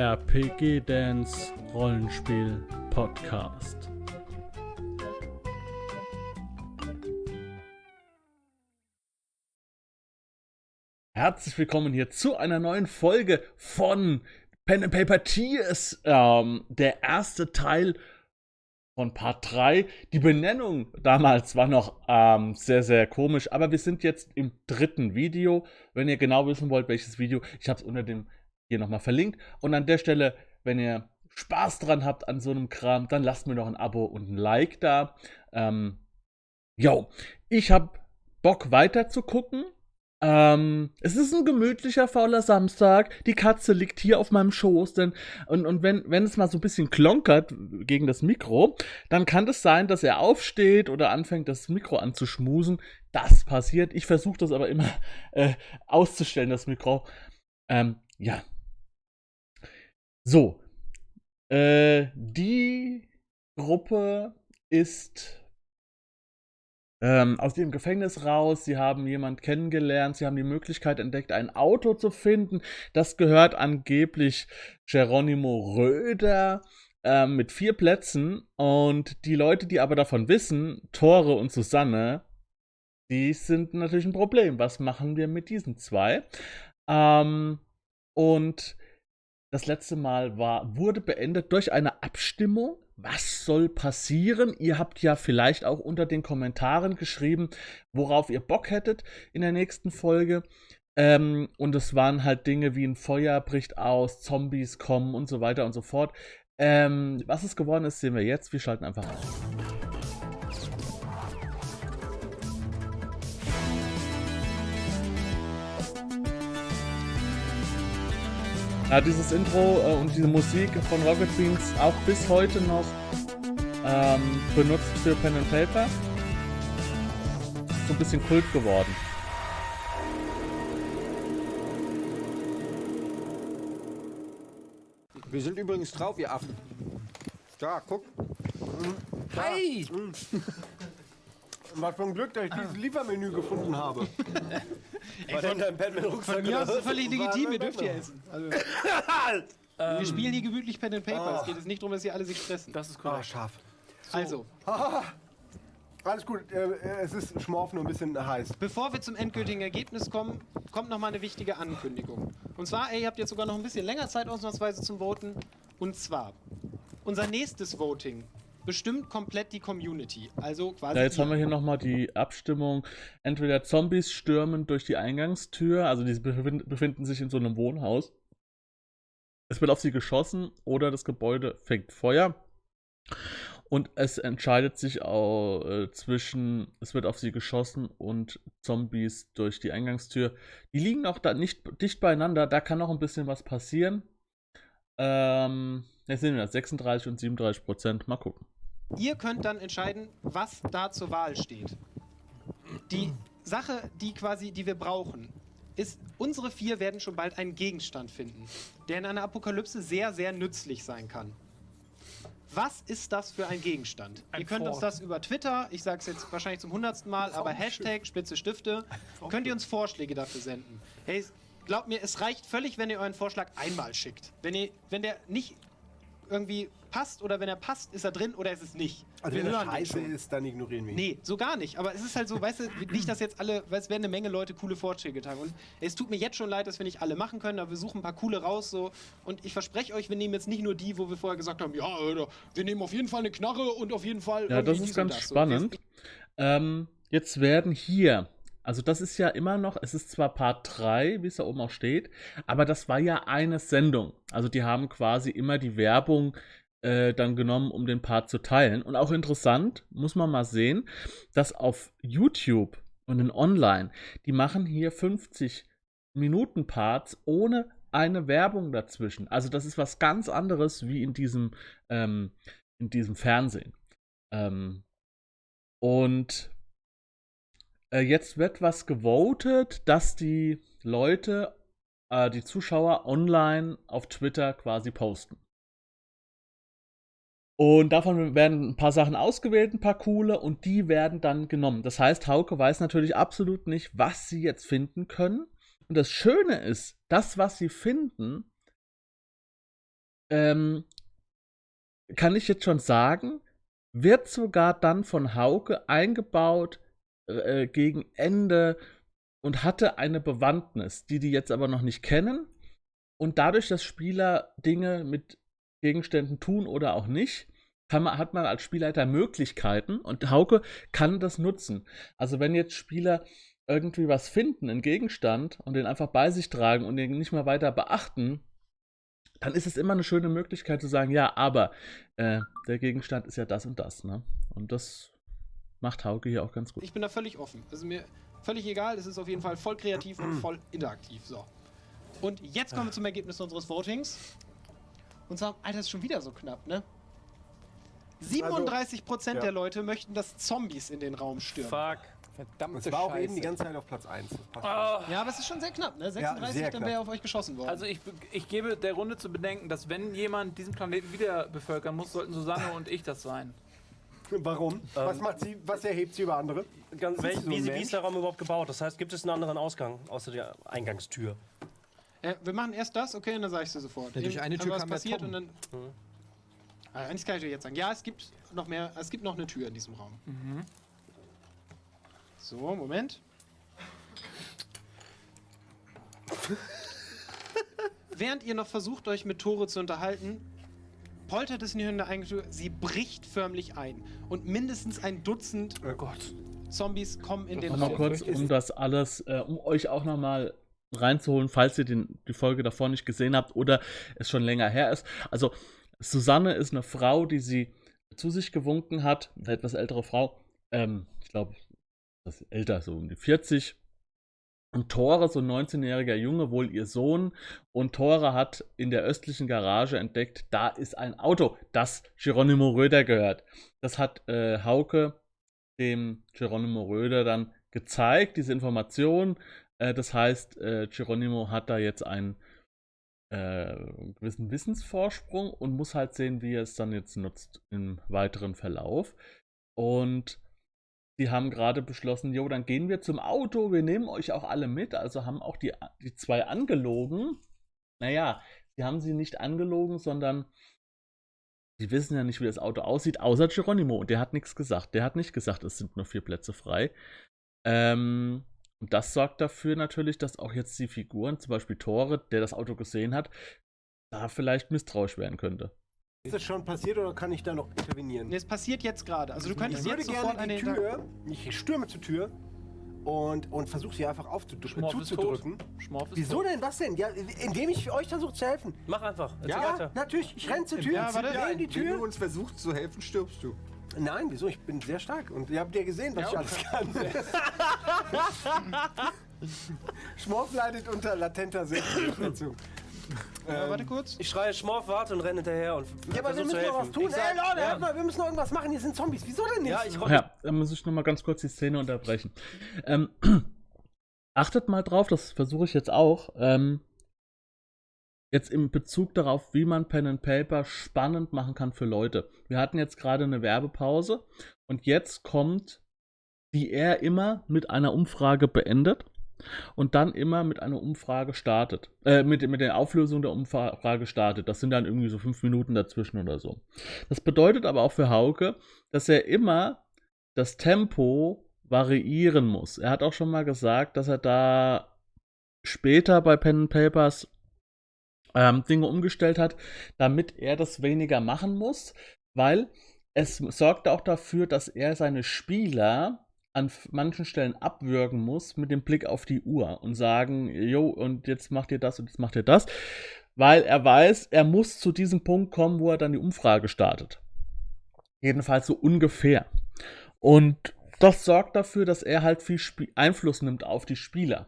RPG Dance Rollenspiel Podcast. Herzlich willkommen hier zu einer neuen Folge von Pen and Paper Tears. Der erste Teil von Part 3. Die Benennung damals war noch sehr, sehr komisch, aber wir sind jetzt im dritten Video. Wenn ihr genau wissen wollt, welches Video, ich habe es unter dem hier nochmal verlinkt. Und an der Stelle, wenn ihr Spaß dran habt an so einem Kram, dann lasst mir noch ein Abo und ein Like da. Ich habe Bock weiter zu gucken. Es ist ein gemütlicher, fauler Samstag. Die Katze liegt hier auf meinem Schoß. Wenn es mal so ein bisschen klonkert gegen das Mikro, dann kann es sein, dass er aufsteht oder anfängt, das Mikro anzuschmusen. Das passiert. Ich versuche das aber immer auszustellen, das Mikro. So. Die Gruppe ist aus dem Gefängnis raus, sie haben jemanden kennengelernt, sie haben die Möglichkeit entdeckt, ein Auto zu finden. Das gehört angeblich Geronimo Röder mit 4 Plätzen. Und die Leute, die aber davon wissen, Thore und Susanne, die sind natürlich ein Problem. Was machen wir mit diesen zwei? Und das letzte Mal wurde beendet durch eine Abstimmung. Was soll passieren? Ihr habt ja vielleicht auch unter den Kommentaren geschrieben, worauf ihr Bock hättet in der nächsten Folge. Und es waren halt Dinge wie ein Feuer bricht aus, Zombies kommen und so weiter und so fort. Was es geworden ist, sehen wir jetzt. Wir schalten einfach an. Ja, dieses Intro und diese Musik von Rocket Beans auch bis heute noch benutzt für Pen and Paper. Ist so ein bisschen Kult geworden. Wir sind übrigens drauf, ihr Affen. Da, guck. Da. Hey! Was für ein Glück, dass ich dieses Liefermenü gefunden habe. Ey, von mir aus ist es völlig legitim, ihr dürft hier essen. Also, wir spielen hier gemütlich Pen and Paper. Es geht jetzt nicht darum, dass hier alle sich stressen. Das ist cool. Scharf. So. Also. Alles gut, es ist Schmorf nur ein bisschen heiß. Bevor wir zum endgültigen Ergebnis kommen, kommt nochmal eine wichtige Ankündigung. Und zwar, ihr habt jetzt sogar noch ein bisschen länger Zeit ausnahmsweise zum Voten. Und zwar, unser nächstes Voting bestimmt komplett die Community, also quasi... Ja, jetzt haben wir hier nochmal die Abstimmung, entweder Zombies stürmen durch die Eingangstür, also die befinden sich in so einem Wohnhaus, es wird auf sie geschossen oder das Gebäude fängt Feuer und es entscheidet sich auch, zwischen, es wird auf sie geschossen und Zombies durch die Eingangstür. Die liegen auch da nicht dicht beieinander, da kann noch ein bisschen was passieren. Jetzt sehen wir das, 36% und 37%, mal gucken. Ihr könnt dann entscheiden, was da zur Wahl steht. Die Sache, die wir brauchen, ist, unsere 4 werden schon bald einen Gegenstand finden, der in einer Apokalypse sehr, sehr nützlich sein kann. Was ist das für ein Gegenstand? Ihr könnt uns das über Twitter, ich sage es jetzt wahrscheinlich zum 100. Mal, aber Hashtag Spitze Stifte, könnt ihr uns Vorschläge dafür senden. Hey, glaubt mir, es reicht völlig, wenn ihr euren Vorschlag einmal schickt. Wenn der nicht irgendwie passt oder wenn er passt, ist er drin oder ist es nicht. Also wenn er scheiße ist, dann ignorieren wir ihn. Nee, so gar nicht. Aber es ist halt so, weißt du, nicht, dass jetzt alle, weil es werden eine Menge Leute coole Vorschläge getan. Und es tut mir jetzt schon leid, dass wir nicht alle machen können, aber wir suchen ein paar coole raus. So. Und ich verspreche euch, wir nehmen jetzt nicht nur die, wo wir vorher gesagt haben, ja, wir nehmen auf jeden Fall eine Knarre und auf jeden Fall... Ja, das ist ganz spannend. So. Jetzt werden hier... Also das ist ja immer noch, es ist zwar Part 3, wie es da oben auch steht, aber das war ja eine Sendung. Also die haben quasi immer die Werbung dann genommen, um den Part zu teilen. Und auch interessant, muss man mal sehen, dass auf YouTube und in Online, die machen hier 50-Minuten-Parts ohne eine Werbung dazwischen. Also das ist was ganz anderes wie in diesem Fernsehen. Jetzt wird was gewotet, dass die Leute, die Zuschauer online auf Twitter quasi posten. Und davon werden ein paar Sachen ausgewählt, ein paar coole, und die werden dann genommen. Das heißt, Hauke weiß natürlich absolut nicht, was sie jetzt finden können. Und das Schöne ist, das, was sie finden, kann ich jetzt schon sagen, wird sogar dann von Hauke eingebaut gegen Ende und hatte eine Bewandtnis, die die jetzt aber noch nicht kennen. Und dadurch, dass Spieler Dinge mit Gegenständen tun oder auch nicht, hat man als Spielleiter Möglichkeiten und Hauke kann das nutzen. Also wenn jetzt Spieler irgendwie was finden, einen Gegenstand, und den einfach bei sich tragen und den nicht mehr weiter beachten, dann ist es immer eine schöne Möglichkeit zu sagen, ja, aber der Gegenstand ist ja das und das, ne? Und das macht Hauke hier auch ganz gut. Ich bin da völlig offen. Das ist mir völlig egal. Es ist auf jeden Fall voll kreativ und voll interaktiv. So. Und jetzt kommen wir zum Ergebnis unseres Votings. Und sagen, Alter, ist schon wieder so knapp, ne? 37% der Leute möchten, dass Zombies in den Raum stürmen. Fuck. Verdammte Scheiße. Das war auch eben die ganze Zeit auf Platz 1. Oh. Ja, aber es ist schon sehr knapp, ne? 36, ja, dann wäre auf euch geschossen worden. Also ich gebe der Runde zu bedenken, dass wenn jemand diesen Planeten wieder bevölkern muss, sollten Susanne und ich das sein. Warum? Was macht sie, was erhebt sie über andere? Wie ist der Raum überhaupt gebaut? Das heißt, gibt es einen anderen Ausgang außer der Eingangstür? Wir machen erst das, okay, und dann sage ich dir sofort. Ja, durch eine Tür kann was passiert und dann... Mhm. Also eigentlich kann ich dir jetzt sagen, ja, es gibt noch eine Tür in diesem Raum. Mhm. So, Moment. Während ihr noch versucht, euch mit Thore zu unterhalten, poltert es in die Hände der Eingangstür. Sie bricht förmlich ein. Und mindestens ein Dutzend Zombies kommen in den Raum. Noch kurz, um das alles, um euch auch nochmal reinzuholen, falls ihr die Folge davor nicht gesehen habt oder es schon länger her ist. Also, Susanne ist eine Frau, die sie zu sich gewunken hat, eine etwas ältere Frau, ich glaube, das ist älter, so um die 40. Und Thore, so ein 19-jähriger Junge, wohl ihr Sohn. Und Thore hat in der östlichen Garage entdeckt, da ist ein Auto, das Geronimo Röder gehört. Das hat Hauke dem Geronimo Röder dann gezeigt, diese Information. Das heißt, Geronimo hat da jetzt einen gewissen Wissensvorsprung und muss halt sehen, wie er es dann jetzt nutzt im weiteren Verlauf. Und die haben gerade beschlossen, jo, dann gehen wir zum Auto, wir nehmen euch auch alle mit. Also haben auch die zwei angelogen. Naja, die haben sie nicht angelogen, sondern die wissen ja nicht, wie das Auto aussieht, außer Geronimo. Und der hat nichts gesagt. Der hat nicht gesagt, es sind nur 4 Plätze frei. Und das sorgt dafür natürlich, dass auch jetzt die Figuren, zum Beispiel Thore, der das Auto gesehen hat, da vielleicht misstrauisch werden könnte. Ist das schon passiert oder kann ich da noch intervenieren? Nee, es passiert jetzt gerade. Also du könntest jetzt sofort eine Tür. Ich stürme zur Tür und versuche sie einfach zuzudrücken. Wieso denn das denn? Ja, indem ich euch versuche zu helfen. Mach einfach. Ja, natürlich. Ich renne zur Tür. Ja, warte. In die Tür. Wenn du uns versuchst zu helfen, stirbst du. Nein, wieso? Ich bin sehr stark und ihr habt ja gesehen, was ich alles kann. Schmorf leidet unter latenter Selbstverletzung. Warte kurz. Ich schreie Schmorf, warte und renne hinterher. Und ja, aber wir müssen noch was tun. Ey, Leute, hört mal, wir müssen noch irgendwas machen. Hier sind Zombies. Wieso denn nicht? Ja, da muss ich noch mal ganz kurz die Szene unterbrechen. Achtet mal drauf, das versuche ich jetzt auch. Jetzt im Bezug darauf, wie man Pen and Paper spannend machen kann für Leute. Wir hatten jetzt gerade eine Werbepause und jetzt kommt, die er immer mit einer Umfrage beendet und dann immer mit einer Umfrage startet. Mit der Auflösung der Umfrage startet. Das sind dann irgendwie so 5 Minuten dazwischen oder so. Das bedeutet aber auch für Hauke, dass er immer das Tempo variieren muss. Er hat auch schon mal gesagt, dass er da später bei Pen and Papers Dinge umgestellt hat, damit er das weniger machen muss, weil es sorgt auch dafür, dass er seine Spieler an manchen Stellen abwürgen muss mit dem Blick auf die Uhr und sagen, jo, und jetzt macht ihr das und jetzt macht ihr das, weil er weiß, er muss zu diesem Punkt kommen, wo er dann die Umfrage startet. Jedenfalls so ungefähr. Und das sorgt dafür, dass er halt viel Einfluss nimmt auf die Spieler.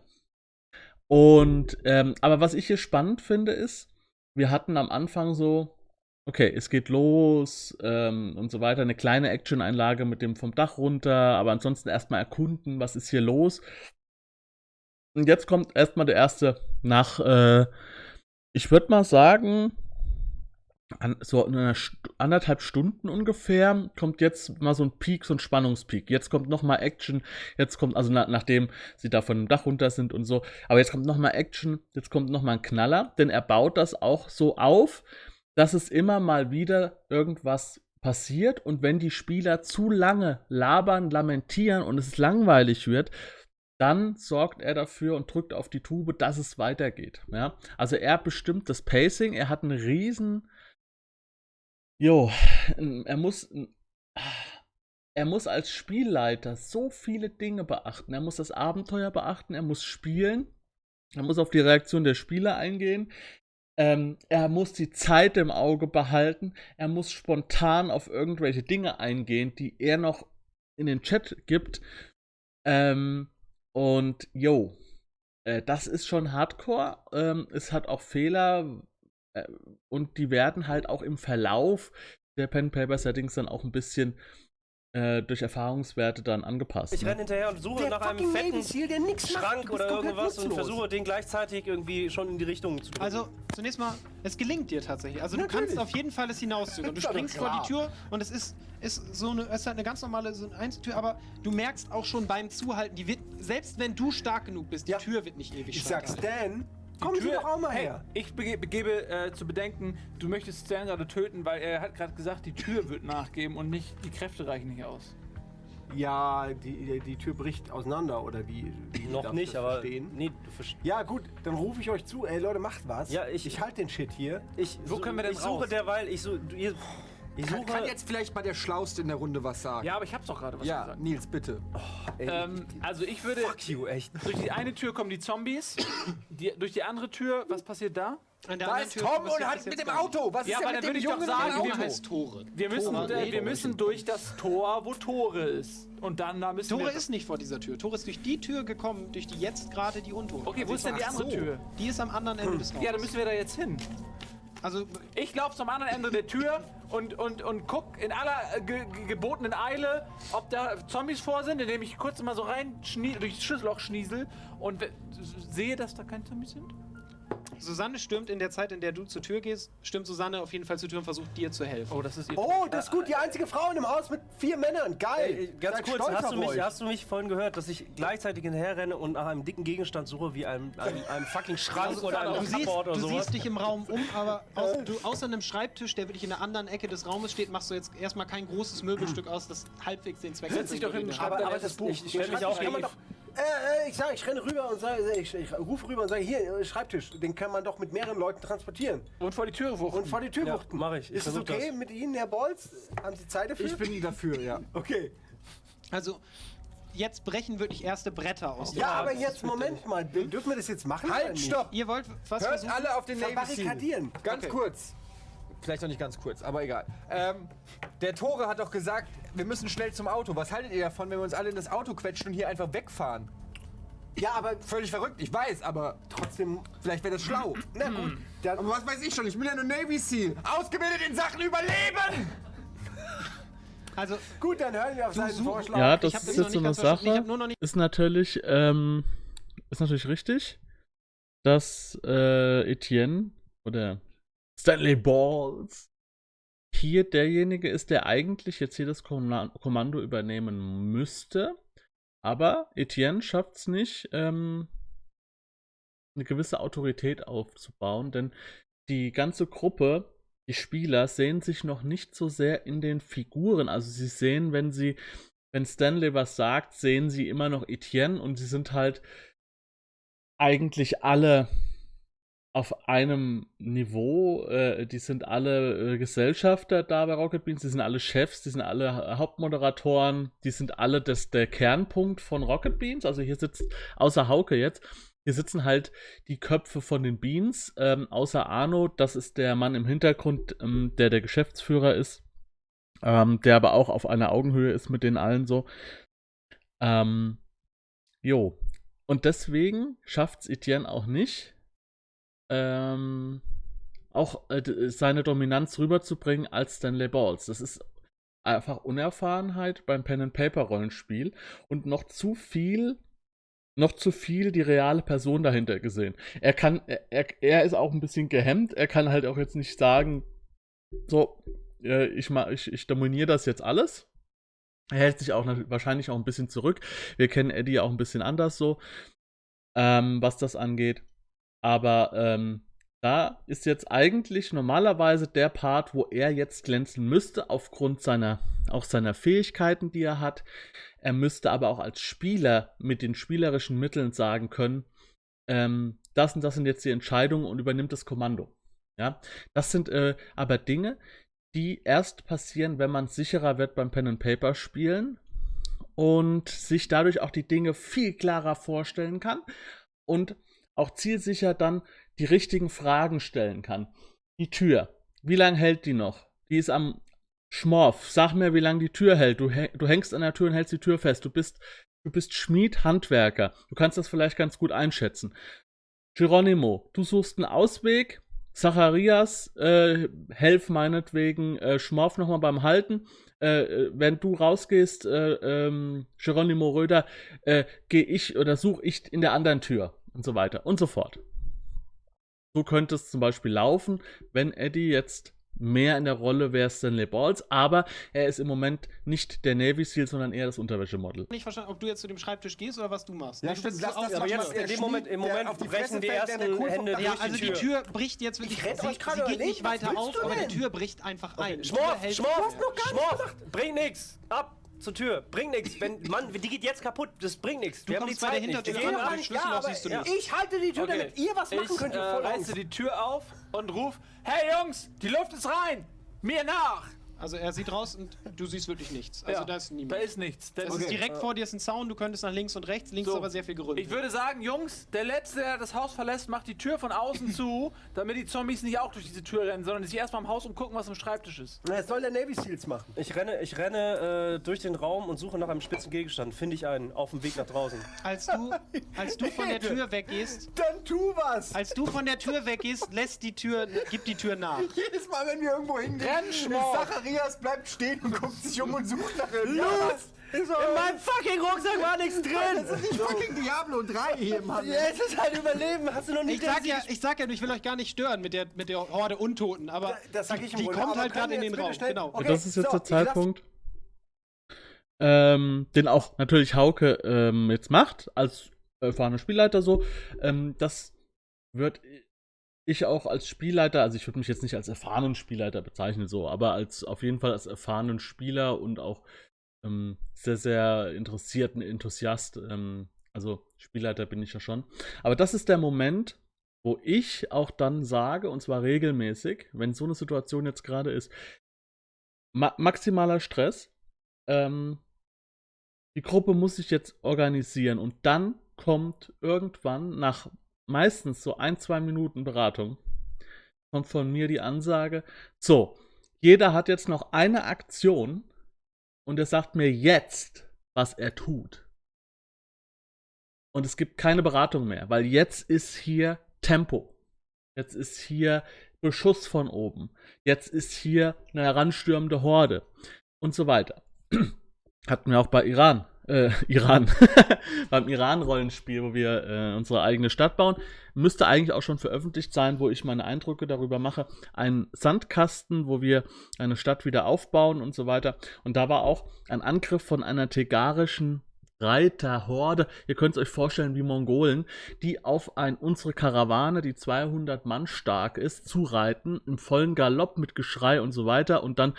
Und, aber was ich hier spannend finde, ist, wir hatten am Anfang so, okay, es geht los und so weiter, eine kleine Action-Einlage mit dem vom Dach runter, aber ansonsten erstmal erkunden, was ist hier los. Und jetzt kommt erstmal der erste nach, ich würde mal sagen, so in einer 1,5 Stunden ungefähr kommt jetzt mal so ein Peak, so ein Spannungspeak. Jetzt kommt nochmal Action, jetzt kommt, also nachdem sie da von dem Dach runter sind und so, aber jetzt kommt nochmal Action, jetzt kommt nochmal ein Knaller, denn er baut das auch so auf, dass es immer mal wieder irgendwas passiert und wenn die Spieler zu lange labern, lamentieren und es langweilig wird, dann sorgt er dafür und drückt auf die Tube, dass es weitergeht. Ja? Also er bestimmt das Pacing, er hat einen riesen... Er muss als Spielleiter so viele Dinge beachten. Er muss das Abenteuer beachten, er muss spielen, er muss auf die Reaktion der Spieler eingehen, er muss die Zeit im Auge behalten, er muss spontan auf irgendwelche Dinge eingehen, die er noch in den Chat gibt. Das ist schon Hardcore. Es hat auch Fehler und die werden halt auch im Verlauf der Pen-Paper-Settings dann auch ein bisschen durch Erfahrungswerte dann angepasst. Ich renne hinterher und suche nach einem fetten Schrank oder irgendwas und versuche den gleichzeitig irgendwie schon in die Richtung zu drücken. Also zunächst mal, es gelingt dir tatsächlich. Also natürlich. Du kannst auf jeden Fall es hinauszögern. Du springst vor die Tür und es ist so eine, es ist halt eine ganz normale so eine Einzeltür, aber du merkst auch schon beim Zuhalten, die wird, selbst wenn du stark genug bist, die Tür wird nicht ewig stark. Ich sag's denn. Kommen Sie doch auch mal her. Ich gebe zu bedenken, du möchtest Stan gerade töten, weil er hat gerade gesagt, die Tür wird nachgeben und nicht, die Kräfte reichen nicht aus. Ja, die Tür bricht auseinander, oder wie noch nicht, aber... Nee, ja gut, dann rufe ich euch zu, ey Leute, macht was. Ja, ich halte den Shit hier. Kann jetzt vielleicht mal der Schlauste in der Runde was sagen. Ja, aber ich hab's doch gerade was gesagt. Ja, Nils, bitte. Oh, also ich würde... Fuck you, echt. Durch die eine Tür kommen die Zombies. Durch die andere Tür, was passiert da? Da ist Tom und hat mit dem Auto. Was ist denn mit dem Jungen Thore. Wir müssen durch das Tor, wo Thore ist. Und dann da müssen Thore ist nicht vor dieser Tür. Thore ist durch die Tür gekommen, durch die jetzt gerade die Untore. Okay, wo ist denn die andere Tür? Die ist am anderen Ende des Raumes. Ja, dann müssen wir da jetzt hin. Also ich laufe zum anderen Ende der Tür und guck in aller gebotenen Eile, ob da Zombies vor sind, indem ich kurz mal so rein durch das Schlüsselloch schniesel und sehe, dass da keine Zombies sind. Susanne stürmt in der Zeit, in der du zur Tür gehst, stürmt Susanne auf jeden Fall zur Tür und versucht dir zu helfen. Oh, das ist, gut, die einzige Frau in dem Haus mit 4 Männern, geil! Ganz kurz, hast du mich vorhin gehört, dass ich gleichzeitig hinterherrenne und nach einem dicken Gegenstand suche, wie einem fucking Schrank oder einem Cupboard oder so? Du siehst dich im Raum um, aber außer einem Schreibtisch, der wirklich in einer anderen Ecke des Raumes steht, machst du jetzt erstmal kein großes Möbelstück aus, das halbwegs den Zweck hat. Setz dich doch in den Schreibtisch. Aber das Buch, ich stelle mich auch hin. Ich renne rüber und sage, ich rufe rüber und sage, hier, Schreibtisch, den kann man doch mit mehreren Leuten transportieren. Und vor die Tür wuchten. Ja, mach ich. Ist es okay mit Ihnen, Herr Balls? Haben Sie Zeit dafür? Ich bin dafür, ja. Okay. Also, jetzt brechen wirklich erste Bretter aus dem Haus. Ja, aber jetzt, Moment mal, dürfen wir das jetzt machen? Halt, stopp! Ihr wollt was versuchen? Hört alle auf den Verbarrikadieren. Ganz kurz. Vielleicht noch nicht ganz kurz, aber egal. Der Thore hat doch gesagt, wir müssen schnell zum Auto. Was haltet ihr davon, wenn wir uns alle in das Auto quetschen und hier einfach wegfahren? Ja, aber völlig verrückt, ich weiß, aber trotzdem, vielleicht wäre das schlau. Na gut. Dann aber was weiß ich schon, ich bin ja nur Navy SEAL. Ausgebildet in Sachen Überleben! Also, gut, dann hören wir auf seinen Vorschlag. Ja, das ist jetzt so eine Sache. Ist natürlich richtig, dass Etienne oder Stanley Balls hier derjenige ist, der eigentlich jetzt hier das Kommando übernehmen müsste, aber Etienne schafft es nicht, eine gewisse Autorität aufzubauen, denn die ganze Gruppe, die Spieler, sehen sich noch nicht so sehr in den Figuren, also sie sehen, wenn Stanley was sagt, sehen sie immer noch Etienne und sie sind halt eigentlich alle auf einem Niveau, die sind alle Gesellschafter da bei Rocket Beans, die sind alle Chefs, die sind alle Hauptmoderatoren, die sind alle der Kernpunkt von Rocket Beans, also hier sitzt, außer Hauke jetzt, hier sitzen halt die Köpfe von den Beans, außer Arno, das ist der Mann im Hintergrund, der Geschäftsführer ist, der aber auch auf einer Augenhöhe ist mit den allen so. Und deswegen schafft es Etienne auch nicht, seine Dominanz rüberzubringen als Stanley Balls. Das ist einfach Unerfahrenheit beim Pen-and-Paper-Rollenspiel und noch zu viel die reale Person dahinter gesehen. Er ist auch ein bisschen gehemmt, er kann halt auch jetzt nicht sagen, so, ich dominiere das jetzt alles. Er hält sich auch wahrscheinlich auch ein bisschen zurück. Wir kennen Eddie auch ein bisschen anders so, was das angeht. Aber Da ist jetzt eigentlich normalerweise der Part, wo er jetzt glänzen müsste, aufgrund seiner Fähigkeiten, die er hat. Er müsste aber auch als Spieler mit den spielerischen Mitteln sagen können, das und das sind jetzt die Entscheidungen und übernimmt das Kommando. Ja? Das sind aber Dinge, die erst passieren, wenn man sicherer wird beim Pen and Paper spielen und sich dadurch auch die Dinge viel klarer vorstellen kann und auch zielsicher dann die richtigen Fragen stellen kann. Die Tür, wie lange hält die noch? Die ist am Schmorf. Sag mir, wie lange die Tür hält. Du hängst an der Tür und hältst die Tür fest. Du bist Schmied, Handwerker. Du kannst das vielleicht ganz gut einschätzen. Geronimo, du suchst einen Ausweg. Zacharias, helf meinetwegen Schmorf nochmal beim Halten. Wenn du rausgehst, Geronimo Röder, gehe ich oder suche ich in der anderen Tür und so weiter und so fort. So könnte es zum Beispiel laufen, wenn Eddie jetzt mehr in der Rolle wäre Stanley Balls, aber er ist im Moment nicht der Navy Seal, sondern eher das Unterwäschemodel. Ich habe nicht verstanden, ob du jetzt zu dem Schreibtisch gehst oder was du machst. Ja, stimmt, lass das aber jetzt im Moment brechen die ersten Hände durch die Tür. Also die Tür bricht jetzt wirklich, sie geht nicht weiter auf, aber die Tür bricht einfach ein. Schmorf, bring nix, ab! Zur Tür. Bringt nichts. Mann, die geht jetzt kaputt. Das bringt nichts. Du kommst bei der Hintertür an, aber den Schlüssel noch siehst du nicht. Ich halte die Tür, damit ihr was machen könnt. Ich reiße die Tür auf und ruf: Hey Jungs, die Luft ist rein! Mir nach! Also er sieht raus und du siehst wirklich nichts. Also ja, da ist niemand. Da ist nichts. Das ist direkt vor dir ist ein Zaun, du könntest nach links und rechts. Links so. Ist aber sehr viel Grün. Ich würde sagen, Jungs, der Letzte, der das Haus verlässt, macht die Tür von außen zu, damit die Zombies nicht auch durch diese Tür rennen, sondern die sich erstmal im Haus umgucken, was am Schreibtisch ist. Na, das soll der Navy Seals machen. Ich renne durch den Raum und suche nach einem spitzen Gegenstand. Finde ich einen auf dem Weg nach draußen. Als du von der Tür weggehst... Dann tu was! Als du von der Tür weggehst, gib die Tür nach. Jedes Mal, wenn wir irgendwo hingehen... Zacharias bleibt stehen und guckt sich um und sucht nach Los! In meinem fucking Rucksack war nichts drin! Das ist nicht fucking Diablo 3 hier im Handel. Ja, es ist halt Überleben, hast du noch nicht... Ich sag ja, ich will euch gar nicht stören mit der Horde Untoten, aber das sag ich die kommt halt gerade in den Raum. Genau. Okay, das ist jetzt der Zeitpunkt, den auch natürlich Hauke jetzt macht, als erfahrener Spielleiter so. Das wird... Ich auch als Spielleiter, also ich würde mich jetzt nicht als erfahrenen Spielleiter bezeichnen, so, aber auf jeden Fall als erfahrenen Spieler und auch sehr, sehr interessierten Enthusiast, also Spielleiter bin ich ja schon. Aber das ist der Moment, wo ich auch dann sage, und zwar regelmäßig, wenn so eine Situation jetzt gerade ist, maximaler Stress, die Gruppe muss sich jetzt organisieren und dann kommt irgendwann nach meistens so 1-2 Minuten Beratung, kommt von mir die Ansage, so, jeder hat jetzt noch eine Aktion und er sagt mir jetzt, was er tut. Und es gibt keine Beratung mehr, weil jetzt ist hier Tempo. Jetzt ist hier Beschuss von oben. Jetzt ist hier eine heranstürmende Horde und so weiter. Hatten wir auch bei Iran. Beim Iran-Rollenspiel, wo wir unsere eigene Stadt bauen, müsste eigentlich auch schon veröffentlicht sein, wo ich meine Eindrücke darüber mache. Ein Sandkasten, wo wir eine Stadt wieder aufbauen und so weiter. Und da war auch ein Angriff von einer tegarischen Reiterhorde. Ihr könnt es euch vorstellen wie Mongolen, die auf unsere Karawane, die 200 Mann stark ist, zureiten, im vollen Galopp mit Geschrei und so weiter. Und dann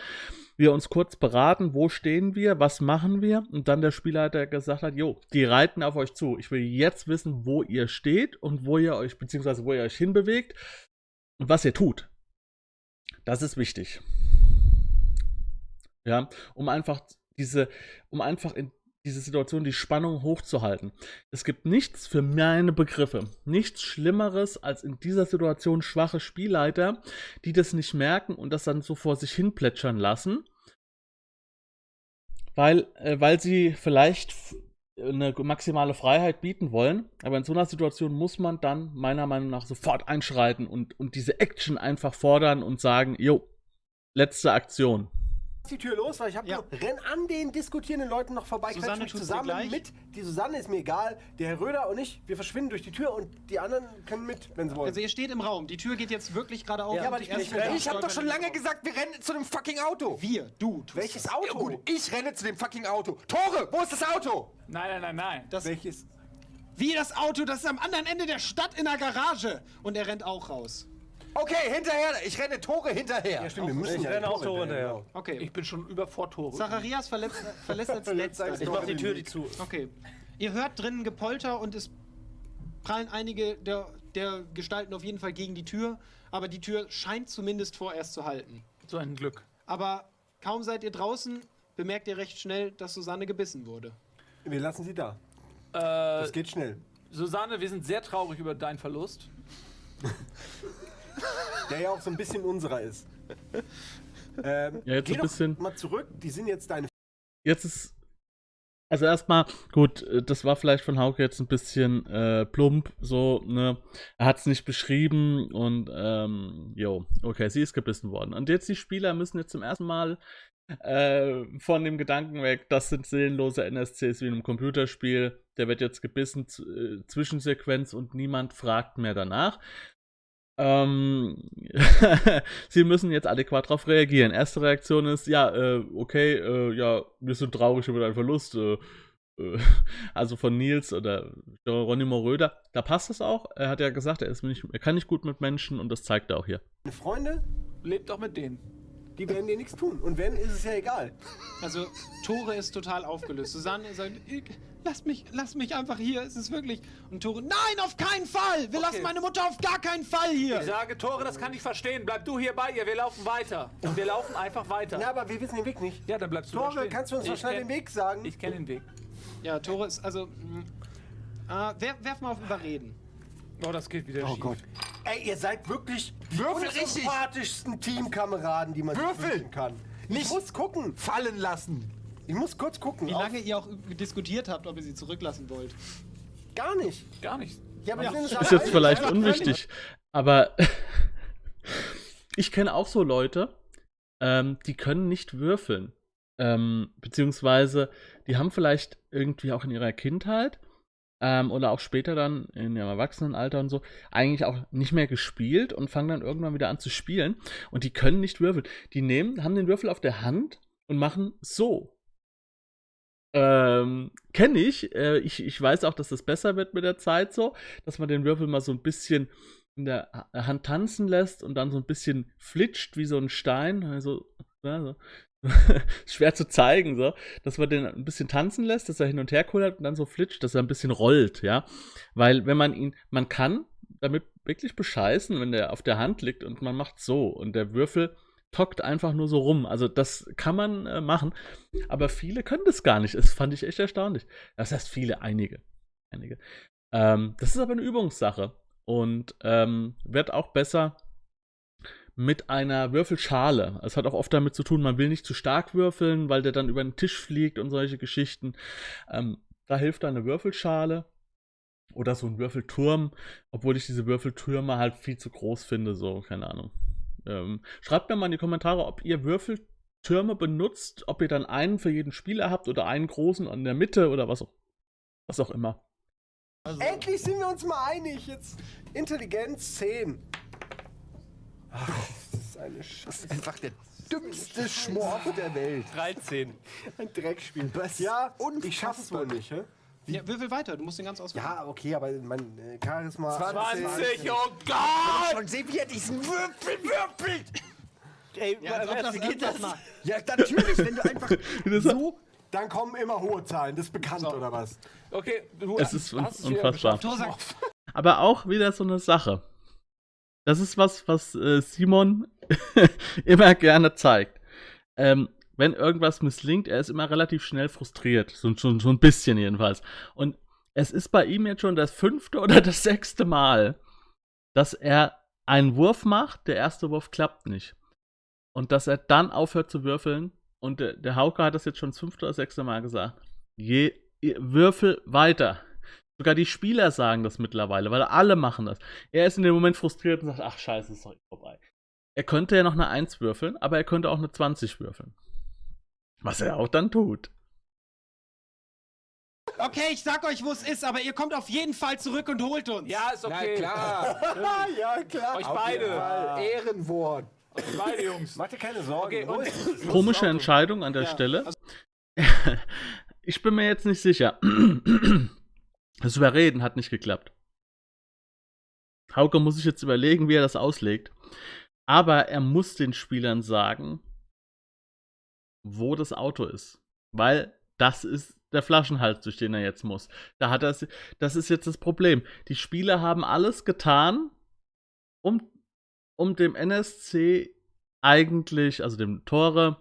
wir uns kurz beraten, wo stehen wir, was machen wir? Und dann der Spielleiter gesagt hat, jo, die reiten auf euch zu. Ich will jetzt wissen, wo ihr steht und wo ihr euch hinbewegt und was ihr tut. Das ist wichtig. Ja, um einfach in diese Situation die Spannung hochzuhalten. Es gibt nichts für meine Begriffe, nichts Schlimmeres als in dieser Situation schwache Spielleiter, die das nicht merken und das dann so vor sich hin plätschern lassen, weil sie vielleicht eine maximale Freiheit bieten wollen, aber in so einer Situation muss man dann meiner Meinung nach sofort einschreiten und diese Action einfach fordern und sagen, jo, letzte Aktion. Die Tür los, weil ich habe renn an den diskutierenden Leuten noch vorbei, quetsch mich zusammen mit. Die Susanne ist mir egal, der Herr Röder und ich, wir verschwinden durch die Tür und die anderen können mit, wenn sie wollen. Also ihr steht im Raum, die Tür geht jetzt wirklich gerade auf. Ja, aber ich habe doch schon lange gesagt, wir rennen zu dem fucking Auto. Du. Welches Auto? Ja, gut, ich renne zu dem fucking Auto. Thore, wo ist das Auto? Nein. Welches? Das ist am anderen Ende der Stadt in der Garage. Und er rennt auch raus. Okay, hinterher! Ich renne Thore hinterher! Ja, stimmt, wir müssen. Ich renne auch Thore hinterher. Okay. Ich bin schon vor Thore. Zacharias verlässt als letzter. Ich mach die Tür zu. Okay. Ihr hört drinnen Gepolter und es prallen einige der Gestalten auf jeden Fall gegen die Tür, aber die Tür scheint zumindest vorerst zu halten. So ein Glück. Aber kaum seid ihr draußen, bemerkt ihr recht schnell, dass Susanne gebissen wurde. Wir lassen sie da. Das geht schnell. Susanne, wir sind sehr traurig über deinen Verlust. Der ja auch so ein bisschen unserer ist. Ja, jetzt geh ein bisschen. Mal zurück, die sind jetzt deine. Jetzt ist. Also erstmal, gut, das war vielleicht von Hauke jetzt ein bisschen plump, so, ne? Er hat es nicht beschrieben und, jo, okay, sie ist gebissen worden. Und jetzt die Spieler müssen jetzt zum ersten Mal von dem Gedanken weg, das sind seelenlose NSCs wie in einem Computerspiel, der wird jetzt gebissen, Zwischensequenz und niemand fragt mehr danach. Sie müssen jetzt adäquat darauf reagieren. Erste Reaktion ist, ja, okay, ja, wir sind traurig über deinen Verlust. Also von Nils oder Geronimo Röder. Da passt es auch. Er hat ja gesagt, er kann nicht gut mit Menschen und das zeigt er auch hier. Meine Freunde, lebt auch mit denen. Die werden dir nichts tun. Und wenn, ist es ja egal. Also Thore ist total aufgelöst. Susanne sagt, lass mich einfach hier, es ist wirklich... Und Thore, nein, auf keinen Fall! Wir lassen meine Mutter auf gar keinen Fall hier! Ich sage, Thore, das kann ich verstehen. Bleib du hier bei ihr, wir laufen weiter. Und wir laufen einfach weiter. Na, aber wir wissen den Weg nicht. Ja, dann bleibst du Thore, kannst du uns wahrscheinlich den Weg sagen? Ich kenne den Weg. Ja, Thore ist also... werf mal auf Überreden. Oh, das geht wieder schief. Gott. Ey, ihr seid wirklich die sympathischsten Teamkameraden, die man würfeln kann. Ich muss gucken. Fallen lassen. Ich muss kurz gucken. Wie lange ihr auch diskutiert habt, ob ihr sie zurücklassen wollt. Gar nicht. Gar nicht. Ja, aber das ist jetzt vielleicht unwichtig. Aber ich kenne auch so Leute, die können nicht würfeln. Beziehungsweise, die haben vielleicht irgendwie auch in ihrer Kindheit oder auch später dann in ihrem Erwachsenenalter und so, eigentlich auch nicht mehr gespielt und fangen dann irgendwann wieder an zu spielen und die können nicht würfeln. Die haben den Würfel auf der Hand und machen so. Kenne ich. Ich weiß auch, dass das besser wird mit der Zeit so, dass man den Würfel mal so ein bisschen in der Hand tanzen lässt und dann so ein bisschen flitscht wie so ein Stein. Also, ja, so. Schwer zu zeigen, so, dass man den ein bisschen tanzen lässt, dass er hin und her kullert und dann so flitscht, dass er ein bisschen rollt, ja, weil wenn man ihn, man kann damit wirklich bescheißen, wenn der auf der Hand liegt und man macht so und der Würfel tockt einfach nur so rum, also das kann man machen, aber viele können das gar nicht, das fand ich echt erstaunlich, das heißt viele, einige. Das ist aber eine Übungssache und wird auch besser mit einer Würfelschale. Es hat auch oft damit zu tun, man will nicht zu stark würfeln, weil der dann über den Tisch fliegt und solche Geschichten. Da hilft eine Würfelschale oder so ein Würfelturm, obwohl ich diese Würfeltürme halt viel zu groß finde, so, keine Ahnung. Schreibt mir mal in die Kommentare, ob ihr Würfeltürme benutzt, ob ihr dann einen für jeden Spieler habt oder einen großen an der Mitte oder was auch immer. Also, endlich sind wir uns mal einig. Jetzt Intelligenz 10. Ach, das ist eine Scheiße. Das ist einfach der dümmste Schmorf der Welt. 13. Ein Dreckspiel. Ja, und ich schaff's wohl nicht, hä? Ja, würfel weiter, du musst den ganz auswählen. Ja, okay, aber mein Charisma... 20, oh Gott! Schon sehen, wie er diesen Würfel würfelt! Ey, ja, geht das mal. Ja, natürlich, wenn du einfach so... Dann kommen immer hohe Zahlen, das ist bekannt, so. Oder was? Okay, du es ist unfassbar. Aber auch wieder so eine Sache. Das ist was Simon immer gerne zeigt. Wenn irgendwas misslingt, er ist immer relativ schnell frustriert. So ein bisschen jedenfalls. Und es ist bei ihm jetzt schon das 5. oder das 6. Mal, dass er einen Wurf macht, der erste Wurf klappt nicht. Und dass er dann aufhört zu würfeln. Und der Hauke hat das jetzt schon das 5. oder 6. Mal gesagt. Würfel weiter. Sogar die Spieler sagen das mittlerweile, weil alle machen das. Er ist in dem Moment frustriert und sagt, ach scheiße, ist doch vorbei. Er könnte ja noch eine 1 würfeln, aber er könnte auch eine 20 würfeln. Was er auch dann tut. Okay, ich sag euch, wo es ist, aber ihr kommt auf jeden Fall zurück und holt uns. Ja, ist okay. Na klar. Ja, klar. Euch beide. Ehrenwort. Euch beide, Jungs. Macht ihr keine Sorgen. Okay, komische Entscheidung an der Stelle. Also ich bin mir jetzt nicht sicher. Das Überreden hat nicht geklappt. Hauke muss sich jetzt überlegen, wie er das auslegt. Aber er muss den Spielern sagen, wo das Auto ist. Weil das ist der Flaschenhals, durch den er jetzt muss. Das ist jetzt das Problem. Die Spieler haben alles getan, um dem NSC eigentlich, also dem Thore,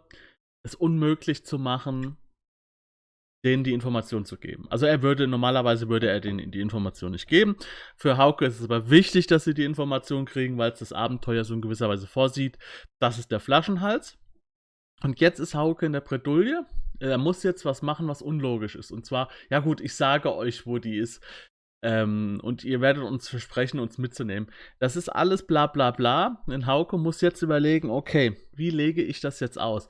es unmöglich zu machen, denen die Information zu geben. Also normalerweise würde er denen die Information nicht geben. Für Hauke ist es aber wichtig, dass sie die Information kriegen, weil es das Abenteuer so in gewisser Weise vorsieht. Das ist der Flaschenhals. Und jetzt ist Hauke in der Bredouille. Er muss jetzt was machen, was unlogisch ist. Und zwar, ja gut, ich sage euch, wo die ist. Und ihr werdet uns versprechen, uns mitzunehmen. Das ist alles bla bla bla. Und Hauke muss jetzt überlegen, okay, wie lege ich das jetzt aus?